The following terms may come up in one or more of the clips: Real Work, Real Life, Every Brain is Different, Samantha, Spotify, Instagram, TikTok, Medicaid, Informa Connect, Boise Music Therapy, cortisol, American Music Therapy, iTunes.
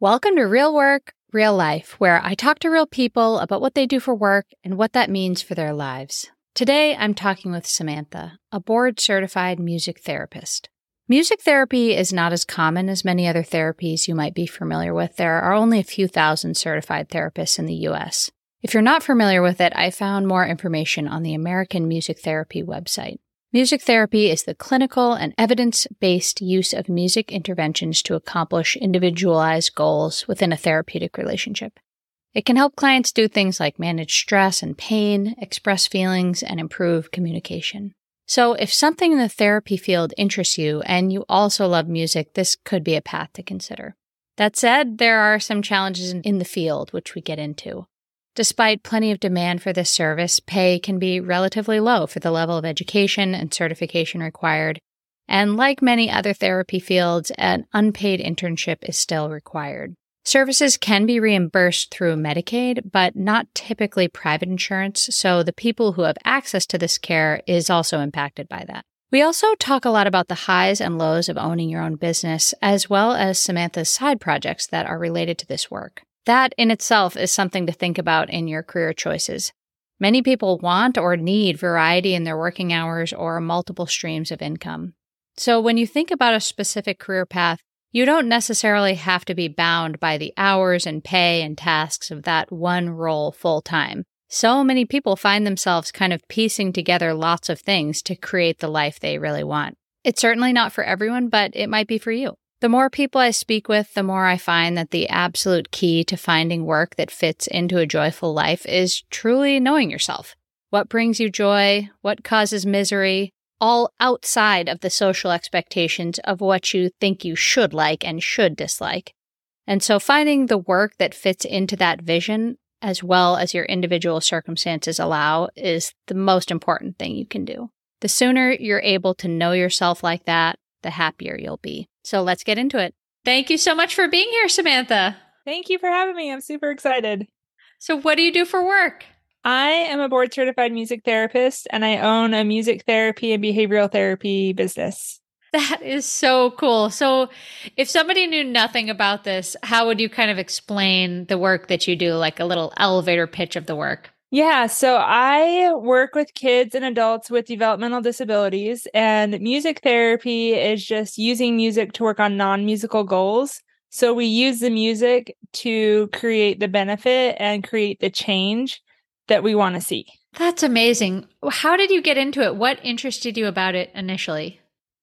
Welcome to Real Work, Real Life, where I talk to real people about what they do for work and what that means for their lives. Today, I'm talking with Samantha, a board-certified music therapist. Music therapy is not as common as many other therapies you might be familiar with. There are only a few thousand certified therapists in the U.S. If you're not familiar with it, I found more information on the American Music Therapy website. Music therapy is the clinical and evidence-based use of music interventions to accomplish individualized goals within a therapeutic relationship. It can help clients do things like manage stress and pain, express feelings, and improve communication. So if something in the therapy field interests you and you also love music, this could be a path to consider. That said, there are some challenges in the field, which we get into. Despite plenty of demand for this service, pay can be relatively low for the level of education and certification required, and like many other therapy fields, an unpaid internship is still required. Services can be reimbursed through Medicaid, but not typically private insurance, so the people who have access to this care is also impacted by that. We also talk a lot about the highs and lows of owning your own business, as well as Samantha's side projects that are related to this work. That in itself is something to think about in your career choices. Many people want or need variety in their working hours or multiple streams of income. So when you think about a specific career path, you don't necessarily have to be bound by the hours and pay and tasks of that one role full-time. So many people find themselves kind of piecing together lots of things to create the life they really want. It's certainly not for everyone, but it might be for you. The more people I speak with, the more I find that the absolute key to finding work that fits into a joyful life is truly knowing yourself. What brings you joy? What causes misery? All outside of the social expectations of what you think you should like and should dislike. And so finding the work that fits into that vision, as well as your individual circumstances allow, is the most important thing you can do. The sooner you're able to know yourself like that, the happier you'll be. So let's get into it. Thank you so much for being here, Samantha. Thank you for having me. I'm super excited. So what do you do for work? I am a board certified music therapist and I own a music therapy and behavioral therapy business. That is so cool. So if somebody knew nothing about this, how would you kind of explain the work that you do, like a little elevator pitch of the work? Yeah, so I work with kids and adults with developmental disabilities, and music therapy is just using music to work on non-musical goals. So we use the music to create the benefit and create the change that we want to see. That's amazing. How did you get into it? What interested you about it initially?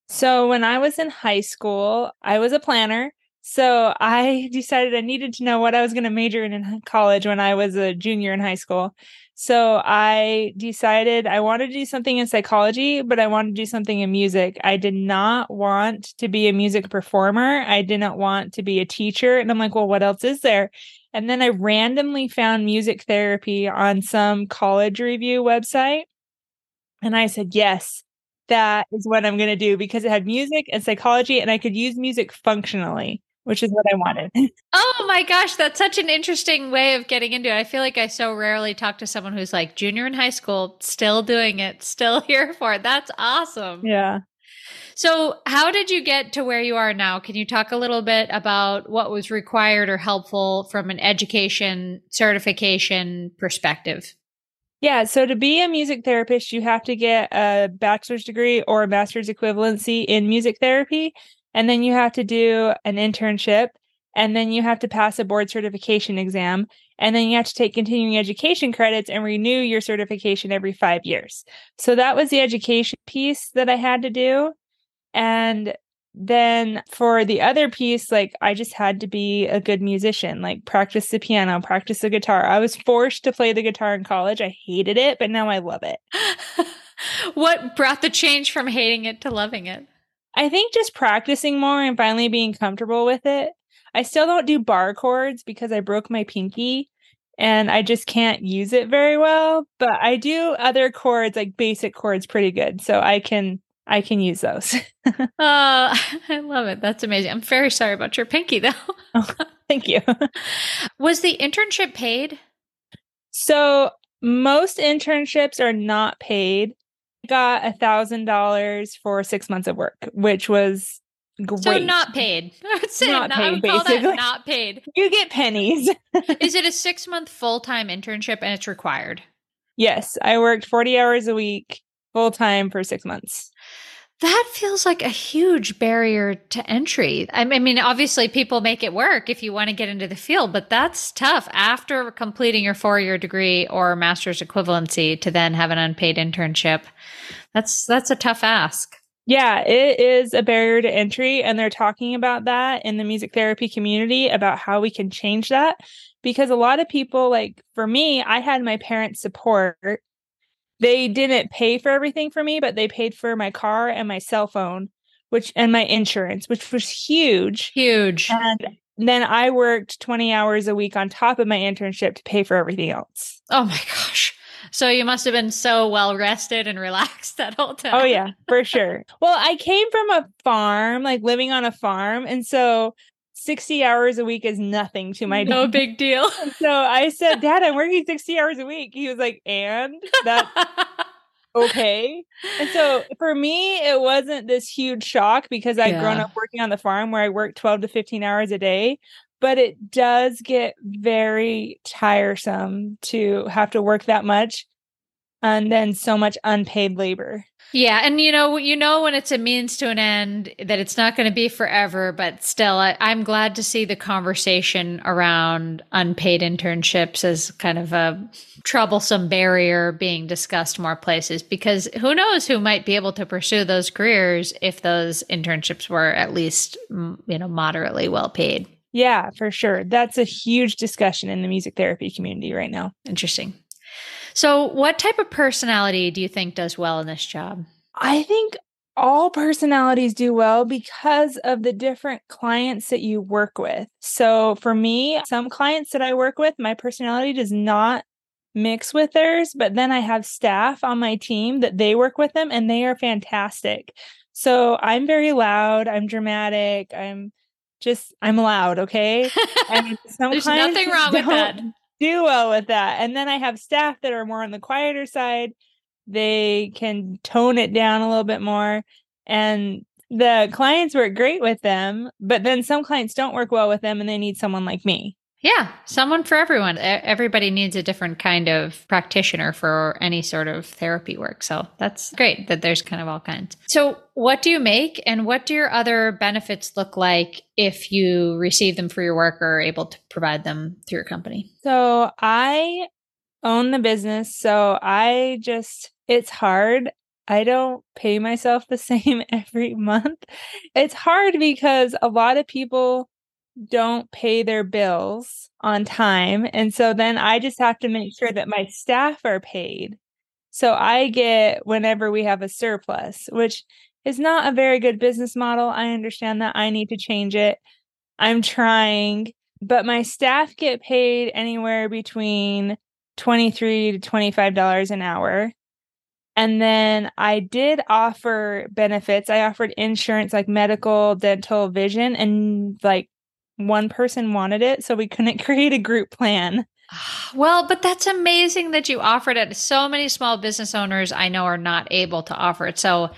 So when I was in high school, I was a planner. So I decided I needed to know what I was going to major in college when I was a junior in high school. So I decided I wanted to do something in psychology, but I wanted to do something in music. I did not want to be a music performer. I did not want to be a teacher. And I'm like, well, what else is there? And then I randomly found music therapy on some college review website. And I said, yes, that is what I'm going to do because it had music and psychology and I could use music functionally, which is what I wanted. Oh my gosh, that's such an interesting way of getting into it. I feel like I so rarely talk to someone who's like junior in high school, still doing it, still here for it. That's awesome. Yeah. So how did you get to where you are now? Can you talk a little bit about what was required or helpful from an education certification perspective? Yeah, so to be a music therapist, you have to get a bachelor's degree or a master's equivalency in music therapy. And then you have to do an internship, and then you have to pass a board certification exam, and then you have to take continuing education credits and renew your certification every 5 years. So that was the education piece that I had to do. And then for the other piece, like I just had to be a good musician, like practice the piano, practice the guitar. I was forced to play the guitar in college. I hated it, but now I love it. What brought the change from hating it to loving it? I think just practicing more and finally being comfortable with it. I still don't do bar chords because I broke my pinky and I just can't use it very well, but I do other chords, like basic chords, pretty good. So I can use those. Oh, I love it. That's amazing. I'm very sorry about your pinky though. Oh, thank you. Was the internship paid? So most internships are not paid. Got $1,000 for 6 months of work, which was Great. So not paid. That's it. Not paid, I would call that not paid. You get pennies. Is it a 6-month full-time internship and it's required? Yes. I worked 40 hours a week full-time for 6 months. That feels like a huge barrier to entry. I mean, obviously people make it work if you want to get into the field, but that's tough after completing your 4-year degree or master's equivalency to then have an unpaid internship. That's a tough ask. Yeah, it is a barrier to entry. And they're talking about that in the music therapy community about how we can change that. Because a lot of people, like for me, I had my parents' support. They didn't pay for everything for me, but they paid for my car and my cell phone, and my insurance, which was huge. Huge. And then I worked 20 hours a week on top of my internship to pay for everything else. Oh my gosh. So you must have been so well rested and relaxed that whole time. Oh yeah, for sure. Well, I came from a farm, like living on a farm. And so 60 hours a week is nothing to my dad. No big deal. So I said, Dad, I'm working 60 hours a week. He was like, and that's okay. And so for me, it wasn't this huge shock because I'd grown up working on the farm where I worked 12 to 15 hours a day. But it does get very tiresome to have to work that much and then so much unpaid labor. Yeah. And you know, when it's a means to an end, that it's not going to be forever, but still, I'm glad to see the conversation around unpaid internships as kind of a troublesome barrier being discussed more places, because who knows who might be able to pursue those careers if those internships were at least, moderately well paid. Yeah, for sure. That's a huge discussion in the music therapy community right now. Interesting. So what type of personality do you think does well in this job? I think all personalities do well because of the different clients that you work with. So for me, some clients that I work with, my personality does not mix with theirs, but then I have staff on my team that they work with them and they are fantastic. So I'm very loud, I'm dramatic, I'm loud, okay? And there's nothing wrong with that. Do well with that. And then I have staff that are more on the quieter side. They can tone it down a little bit more. And the clients work great with them, but then some clients don't work well with them and they need someone like me. Yeah, someone for everyone. Everybody needs a different kind of practitioner for any sort of therapy work. So that's great that there's kind of all kinds. So what do you make and what do your other benefits look like if you receive them for your work or are able to provide them through your company? So I own the business. So it's hard. I don't pay myself the same every month. It's hard because a lot of people don't pay their bills on time. And so then I just have to make sure that my staff are paid. So I get whenever we have a surplus, which is not a very good business model. I understand that. I need to change it. I'm trying, but my staff get paid anywhere between $23 to $25 an hour. And then I did offer benefits. I offered insurance like medical, dental, vision, and one person wanted it, so we couldn't create a group plan. Well, but that's amazing that you offered it. So many small business owners I know are not able to offer it. So,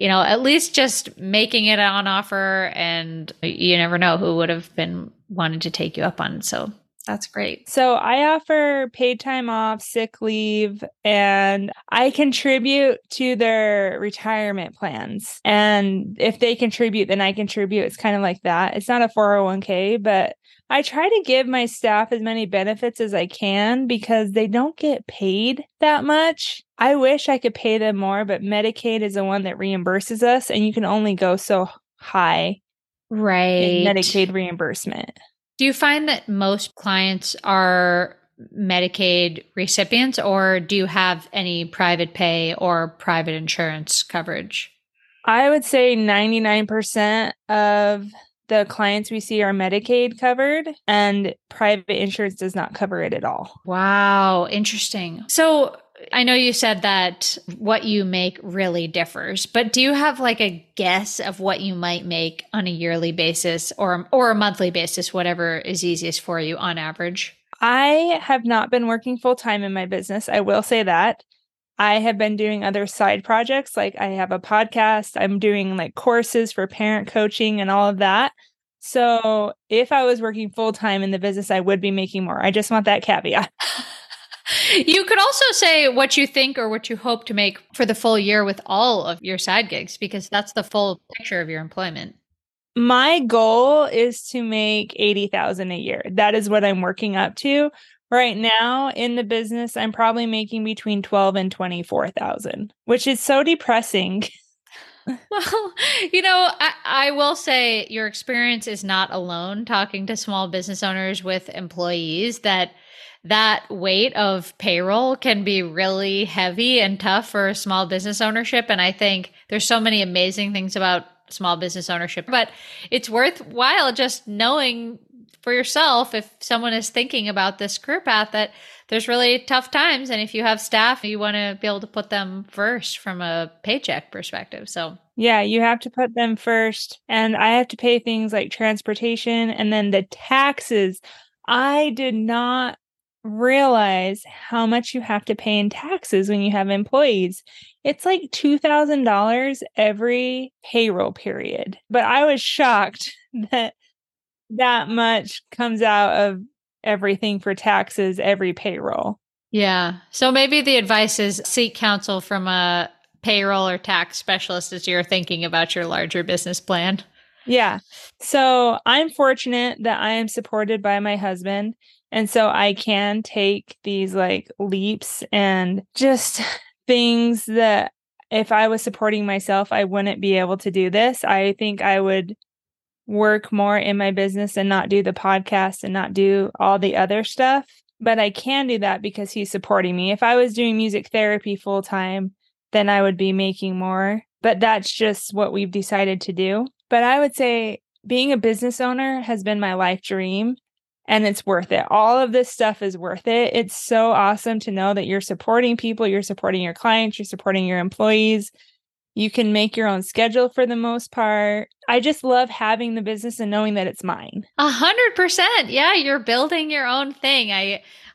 at least just making it on offer, and you never know who would have been wanting to take you up on. So that's great. So I offer paid time off, sick leave, and I contribute to their retirement plans. And if they contribute, then I contribute. It's kind of like that. It's not a 401k, but I try to give my staff as many benefits as I can because they don't get paid that much. I wish I could pay them more, but Medicaid is the one that reimburses us, and you can only go so high in Medicaid reimbursement. Do you find that most clients are Medicaid recipients, or do you have any private pay or private insurance coverage? I would say 99% of the clients we see are Medicaid covered, and private insurance does not cover it at all. Wow, interesting. So I know you said that what you make really differs, but do you have a guess of what you might make on a yearly basis or a monthly basis, whatever is easiest for you on average? I have not been working full-time in my business. I will say that. I have been doing other side projects. Like I have a podcast, I'm doing like courses for parent coaching and all of that. So if I was working full time in the business, I would be making more. I just want that caveat. You could also say what you think or what you hope to make for the full year with all of your side gigs, because that's the full picture of your employment. My goal is to make $80,000 a year. That is what I'm working up to. Right now in the business, I'm probably making between $12,000 and $24,000, which is so depressing. Well, you know, I will say your experience is not alone talking to small business owners with employees that weight of payroll can be really heavy and tough for small business ownership. And I think there's so many amazing things about small business ownership, but it's worthwhile just knowing for yourself, if someone is thinking about this career path, that there's really tough times. And if you have staff, you want to be able to put them first from a paycheck perspective. So yeah, you have to put them first. And I have to pay things like transportation and then the taxes. I did not realize how much you have to pay in taxes when you have employees. It's like $2,000 every payroll period. But I was shocked that much comes out of everything for taxes, every payroll. Yeah. So maybe the advice is seek counsel from a payroll or tax specialist as you're thinking about your larger business plan. Yeah. So I'm fortunate that I am supported by my husband. And so I can take these like leaps and just things that if I was supporting myself, I wouldn't be able to do this. I think I would work more in my business and not do the podcast and not do all the other stuff. But I can do that because he's supporting me. If I was doing music therapy full time, then I would be making more. But that's just what we've decided to do. But I would say being a business owner has been my life dream and it's worth it. All of this stuff is worth it. It's so awesome to know that you're supporting people, you're supporting your clients, you're supporting your employees. You can make your own schedule for the most part. I just love having the business and knowing that it's mine. 100%. Yeah, you're building your own thing.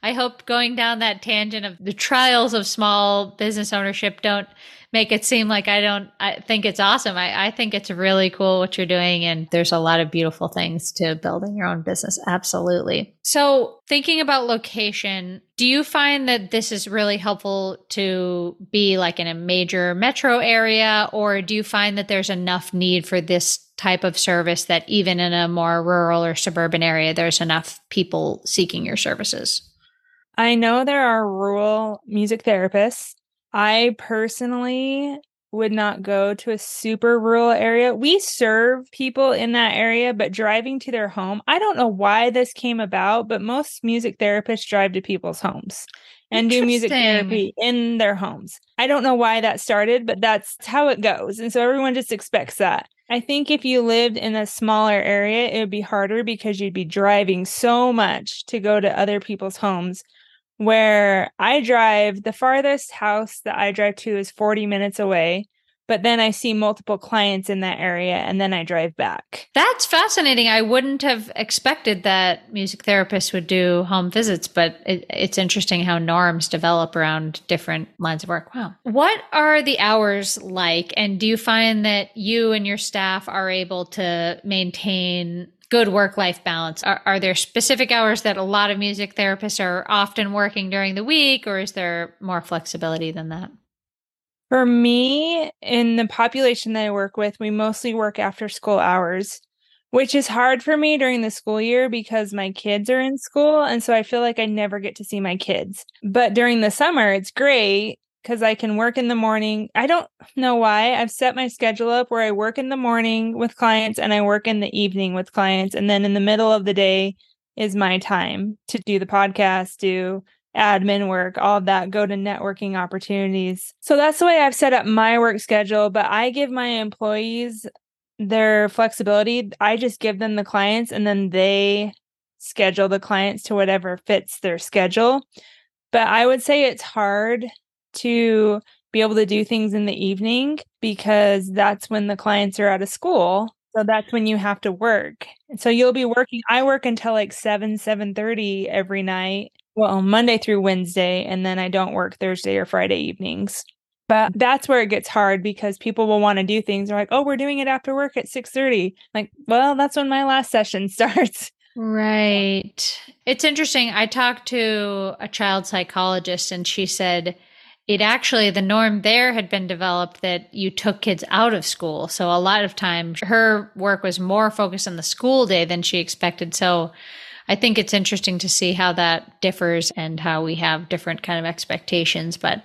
I hope going down that tangent of the trials of small business ownership don't make it seem like I think it's awesome. I think it's really cool what you're doing. And there's a lot of beautiful things to building your own business. Absolutely. So thinking about location, do you find that this is really helpful to be like in a major metro area, or do you find that there's enough need for this type of service that even in a more rural or suburban area, there's enough people seeking your services? I know there are rural music therapists. I personally would not go to a super rural area. We serve people in that area, but driving to their home, I don't know why this came about, but most music therapists drive to people's homes and do music therapy in their homes. I don't know why that started, but that's how it goes. And so everyone just expects that. I think if you lived in a smaller area, it would be harder because you'd be driving so much to go to other people's homes. Where I drive, the farthest house that I drive to is 40 minutes away, but then I see multiple clients in that area and then I drive back. That's fascinating. I wouldn't have expected that music therapists would do home visits, but it's interesting how norms develop around different lines of work. Wow. What are the hours like? And do you find that you and your staff are able to maintain good work-life balance? Are there specific hours that a lot of music therapists are often working during the week, or is there more flexibility than that? For me, in the population that I work with, we mostly work after school hours, which is hard for me during the school year because my kids are in school. And so I feel like I never get to see my kids. But during the summer, it's great because I can work in the morning. I don't know why. I've set my schedule up where I work in the morning with clients and I work in the evening with clients. And then in the middle of the day is my time to do the podcast, do admin work, all of that, go to networking opportunities. So that's the way I've set up my work schedule. But I give my employees their flexibility. I just give them the clients and then they schedule the clients to whatever fits their schedule. But I would say it's hard to be able to do things in the evening because that's when the clients are out of school. So that's when you have to work. And so you'll be working. I work until like 7:30 every night Well, Monday through Wednesday, and then I don't work Thursday or Friday evenings. But that's where it gets hard because people will want to do things. They're like, oh, we're doing it after work at 6:30. Like, well, that's when my last session starts. Right. It's interesting. I talked to a child psychologist and she said it actually, the norm there had been developed that you took kids out of school. So a lot of times her work was more focused on the school day than she expected. So I think it's interesting to see how that differs and how we have different kind of expectations. But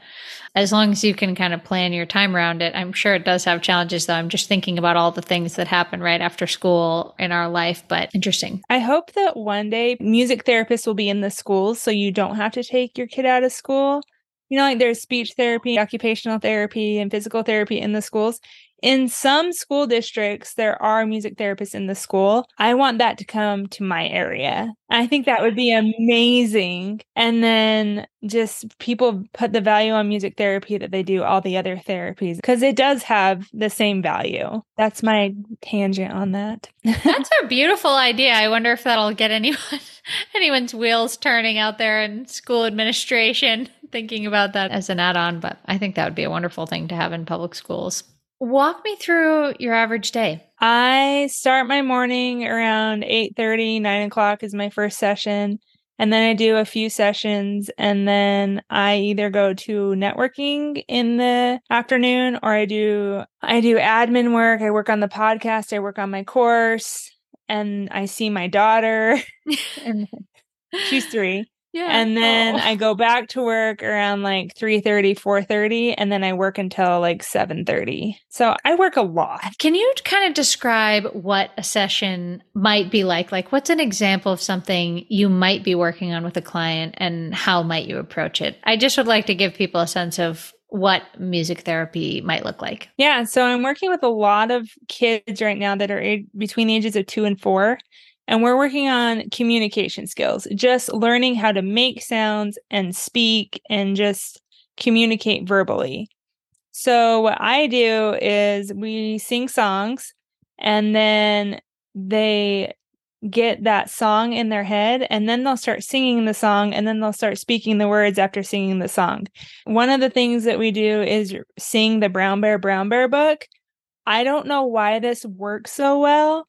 as long as you can kind of plan your time around it, I'm sure it does have challenges, though. I'm just thinking about all the things that happen right after school in our life, but interesting. I hope that one day music therapists will be in the schools so you don't have to take your kid out of school. You know, like there's speech therapy, occupational therapy, and physical therapy in the schools. In some school districts, there are music therapists in the school. I want that to come to my area. I think that would be amazing. And then just people put the value on music therapy that they do all the other therapies because it does have the same value. That's my tangent on that. That's a beautiful idea. I wonder if that'll get anyone's wheels turning out there in school administration, thinking about that as an add-on. But I think that would be a wonderful thing to have in public schools. Walk me through your average day. I start my morning around 8:30, 9 o'clock is my first session. And then I do a few sessions and then I either go to networking in the afternoon or I do admin work. I work on the podcast. I work on my course and I see my daughter. And she's 3. Yeah. And then I go back to work around like 3:30, 4:30, and then I work until like 7:30. So I work a lot. Can you kind of describe what a session might be like? Like what's an example of something you might be working on with a client and how might you approach it? I just would like to give people a sense of what music therapy might look like. Yeah. So I'm working with a lot of kids right now that are between the ages of 2 and 4. And we're working on communication skills, just learning how to make sounds and speak and just communicate verbally. So what I do is we sing songs and then they get that song in their head and then they'll start singing the song and then they'll start speaking the words after singing the song. One of the things that we do is sing the Brown Bear book. I don't know why this works so well,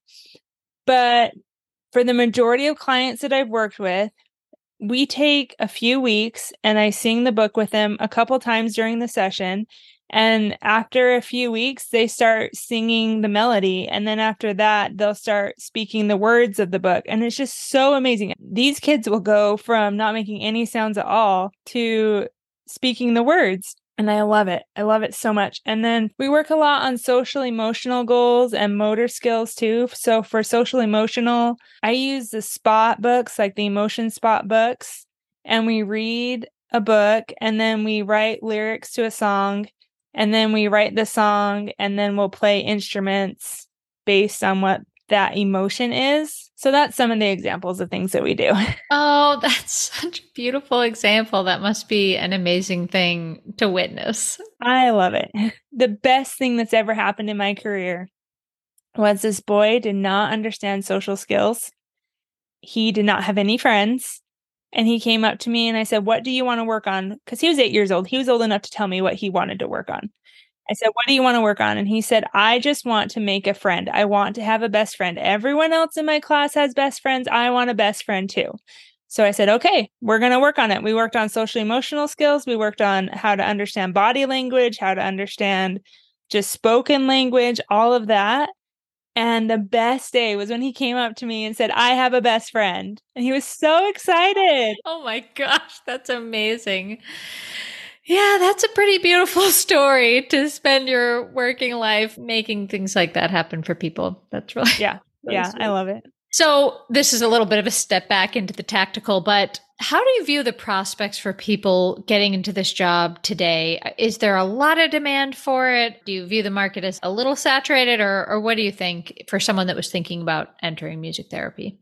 but for the majority of clients that I've worked with, we take a few weeks and I sing the book with them a couple times during the session. And after a few weeks, they start singing the melody. And then after that, they'll start speaking the words of the book. And it's just so amazing. These kids will go from not making any sounds at all to speaking the words. And I love it. I love it so much. And then we work a lot on social emotional goals and motor skills too. So for social emotional, I use the spot books, like the emotion spot books, and we read a book and then we write lyrics to a song and then we write the song and then we'll play instruments based on what that emotion is. So that's some of the examples of things that we do. Oh, that's such a beautiful example. That must be an amazing thing to witness. I love it. The best thing that's ever happened in my career was this boy did not understand social skills. He did not have any friends. And he came up to me and I said, what do you want to work on? Because he was 8 years old. He was old enough to tell me what he wanted to work on. I said, what do you want to work on? And he said, I just want to make a friend. I want to have a best friend. Everyone else in my class has best friends. I want a best friend too. So I said, okay, we're going to work on it. We worked on social emotional skills. We worked on how to understand body language, how to understand just spoken language, all of that. And the best day was when he came up to me and said, I have a best friend. And he was so excited. Oh my gosh, that's amazing. Yeah, that's a pretty beautiful story to spend your working life making things like that happen for people. That's really sweet. I love it. So this is a little bit of a step back into the tactical, but how do you view the prospects for people getting into this job today? Is there a lot of demand for it? Do you view the market as a little saturated, or what do you think for someone that was thinking about entering music therapy?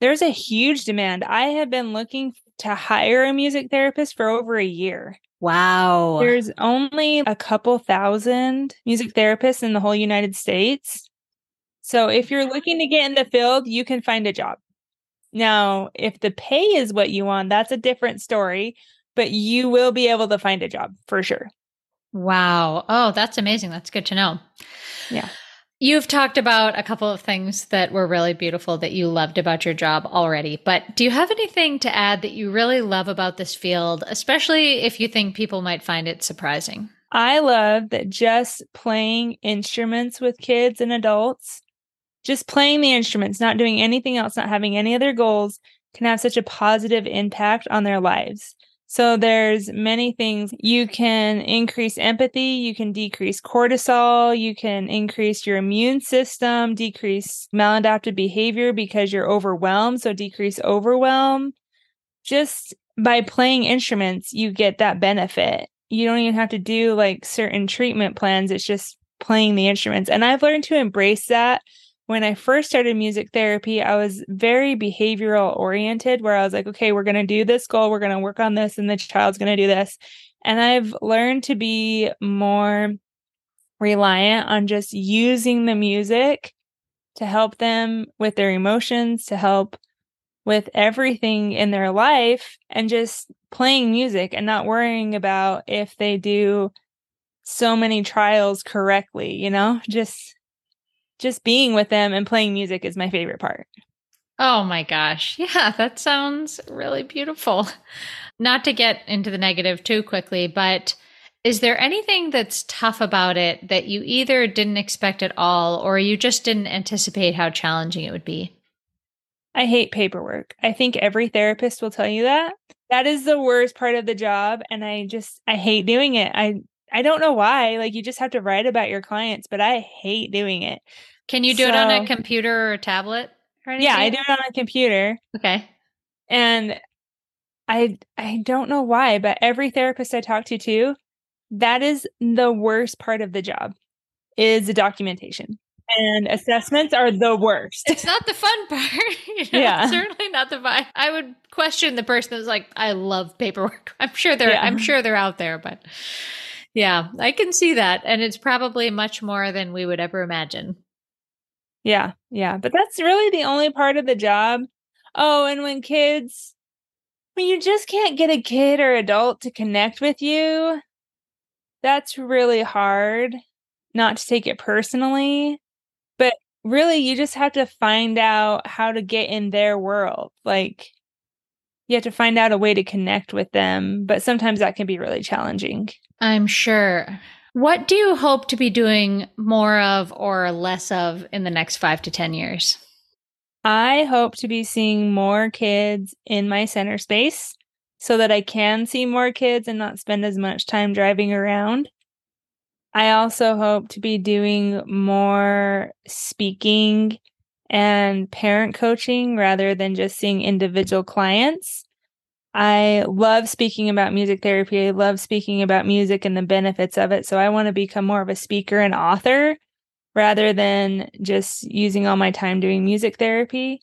There's a huge demand. I have been looking to hire a music therapist for over a year. Wow. There's only a couple thousand music therapists in the whole United States. So if you're looking to get in the field, you can find a job. Now, if the pay is what you want, that's a different story, but you will be able to find a job for sure. Wow. Oh, that's amazing. That's good to know. Yeah. You've talked about a couple of things that were really beautiful that you loved about your job already, but do you have anything to add that you really love about this field, especially if you think people might find it surprising? I love that just playing instruments with kids and adults, just playing the instruments, not doing anything else, not having any other goals, can have such a positive impact on their lives. So there's many things. You can increase empathy, you can decrease cortisol, you can increase your immune system, decrease maladaptive behavior because you're overwhelmed, so decrease overwhelm. Just by playing instruments, you get that benefit. You don't even have to do like certain treatment plans. It's just playing the instruments. And I've learned to embrace that. When I first started music therapy, I was very behavioral oriented, where I was like, okay, we're going to do this goal. We're going to work on this and the child's going to do this. And I've learned to be more reliant on just using the music to help them with their emotions, to help with everything in their life, and just playing music and not worrying about if they do so many trials correctly, you know, just being with them and playing music is my favorite part. Oh my gosh. Yeah, that sounds really beautiful. Not to get into the negative too quickly, but is there anything that's tough about it that you either didn't expect at all, or you just didn't anticipate how challenging it would be? I hate paperwork. I think every therapist will tell you that. That is the worst part of the job. And I hate doing it. I don't know why. Like, you just have to write about your clients, but I hate doing it. Can you do it on a computer or a tablet or anything? Yeah, I do it on a computer. Okay. And I don't know why, but every therapist I talk to too, that is the worst part of the job, is the documentation. And assessments are the worst. It's not the fun part. You know, yeah. It's certainly not the vibe. I would question the person that's like, I love paperwork. I'm sure they're out there, but yeah, I can see that. And it's probably much more than we would ever imagine. Yeah. Yeah. But that's really the only part of the job. Oh, and when you just can't get a kid or adult to connect with you, that's really hard, not to take it personally. But really, you just have to find out how to get in their world. Like, you have to find out a way to connect with them. But sometimes that can be really challenging. I'm sure. What do you hope to be doing more of or less of in the next 5 to 10 years? I hope to be seeing more kids in my center space so that I can see more kids and not spend as much time driving around. I also hope to be doing more speaking and parent coaching rather than just seeing individual clients. I love speaking about music therapy. I love speaking about music and the benefits of it. So I want to become more of a speaker and author rather than just using all my time doing music therapy.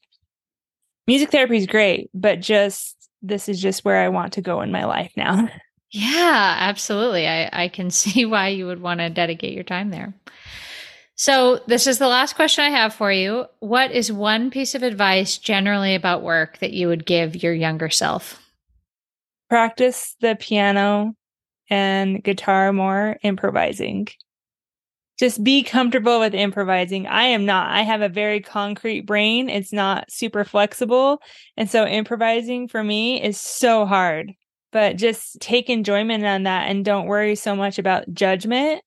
Music therapy is great, but this is just where I want to go in my life now. Yeah, absolutely. I can see why you would want to dedicate your time there. So this is the last question I have for you. What is one piece of advice generally about work that you would give your younger self? Practice the piano and guitar more, improvising. Just be comfortable with improvising. I am not. I have a very concrete brain. It's not super flexible. And so improvising for me is so hard. But just take enjoyment on that and don't worry so much about judgment.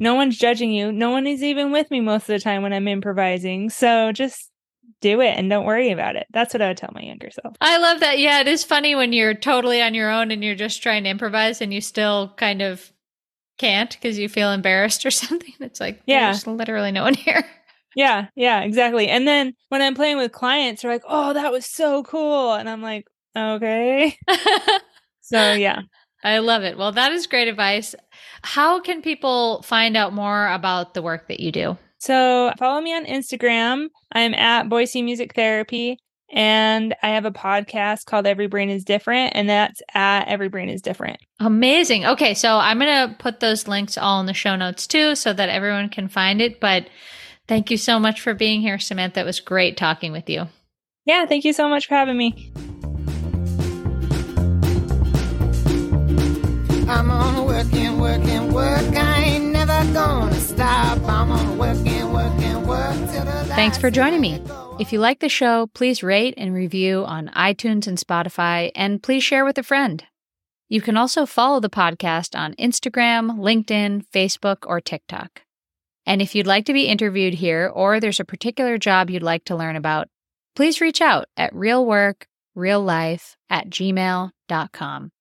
No one's judging you. No one is even with me most of the time when I'm improvising. So just do it and don't worry about it. That's what I would tell my younger self. I love that. Yeah, it is funny when you're totally on your own and you're just trying to improvise and you still kind of can't because you feel embarrassed or something. It's like, yeah, there's literally no one here. Yeah, yeah, exactly. And then when I'm playing with clients, they're like, oh, that was so cool. And I'm like, okay. So, yeah. I love it. Well, that is great advice. How can people find out more about the work that you do? So follow me on Instagram. I'm at Boise Music Therapy, and I have a podcast called Every Brain is Different, and that's at Every Brain is Different. Amazing. Okay. So I'm going to put those links all in the show notes too, so that everyone can find it. But thank you so much for being here, Samantha. It was great talking with you. Yeah, thank you so much for having me. I'm on work. I ain't never gonna stop. I'm on work till the last. Thanks for joining me. If you like the show, please rate and review on iTunes and Spotify, and please share with a friend. You can also follow the podcast on Instagram, LinkedIn, Facebook, or TikTok. And if you'd like to be interviewed here, or there's a particular job you'd like to learn about, please reach out at realworkreallife@gmail.com.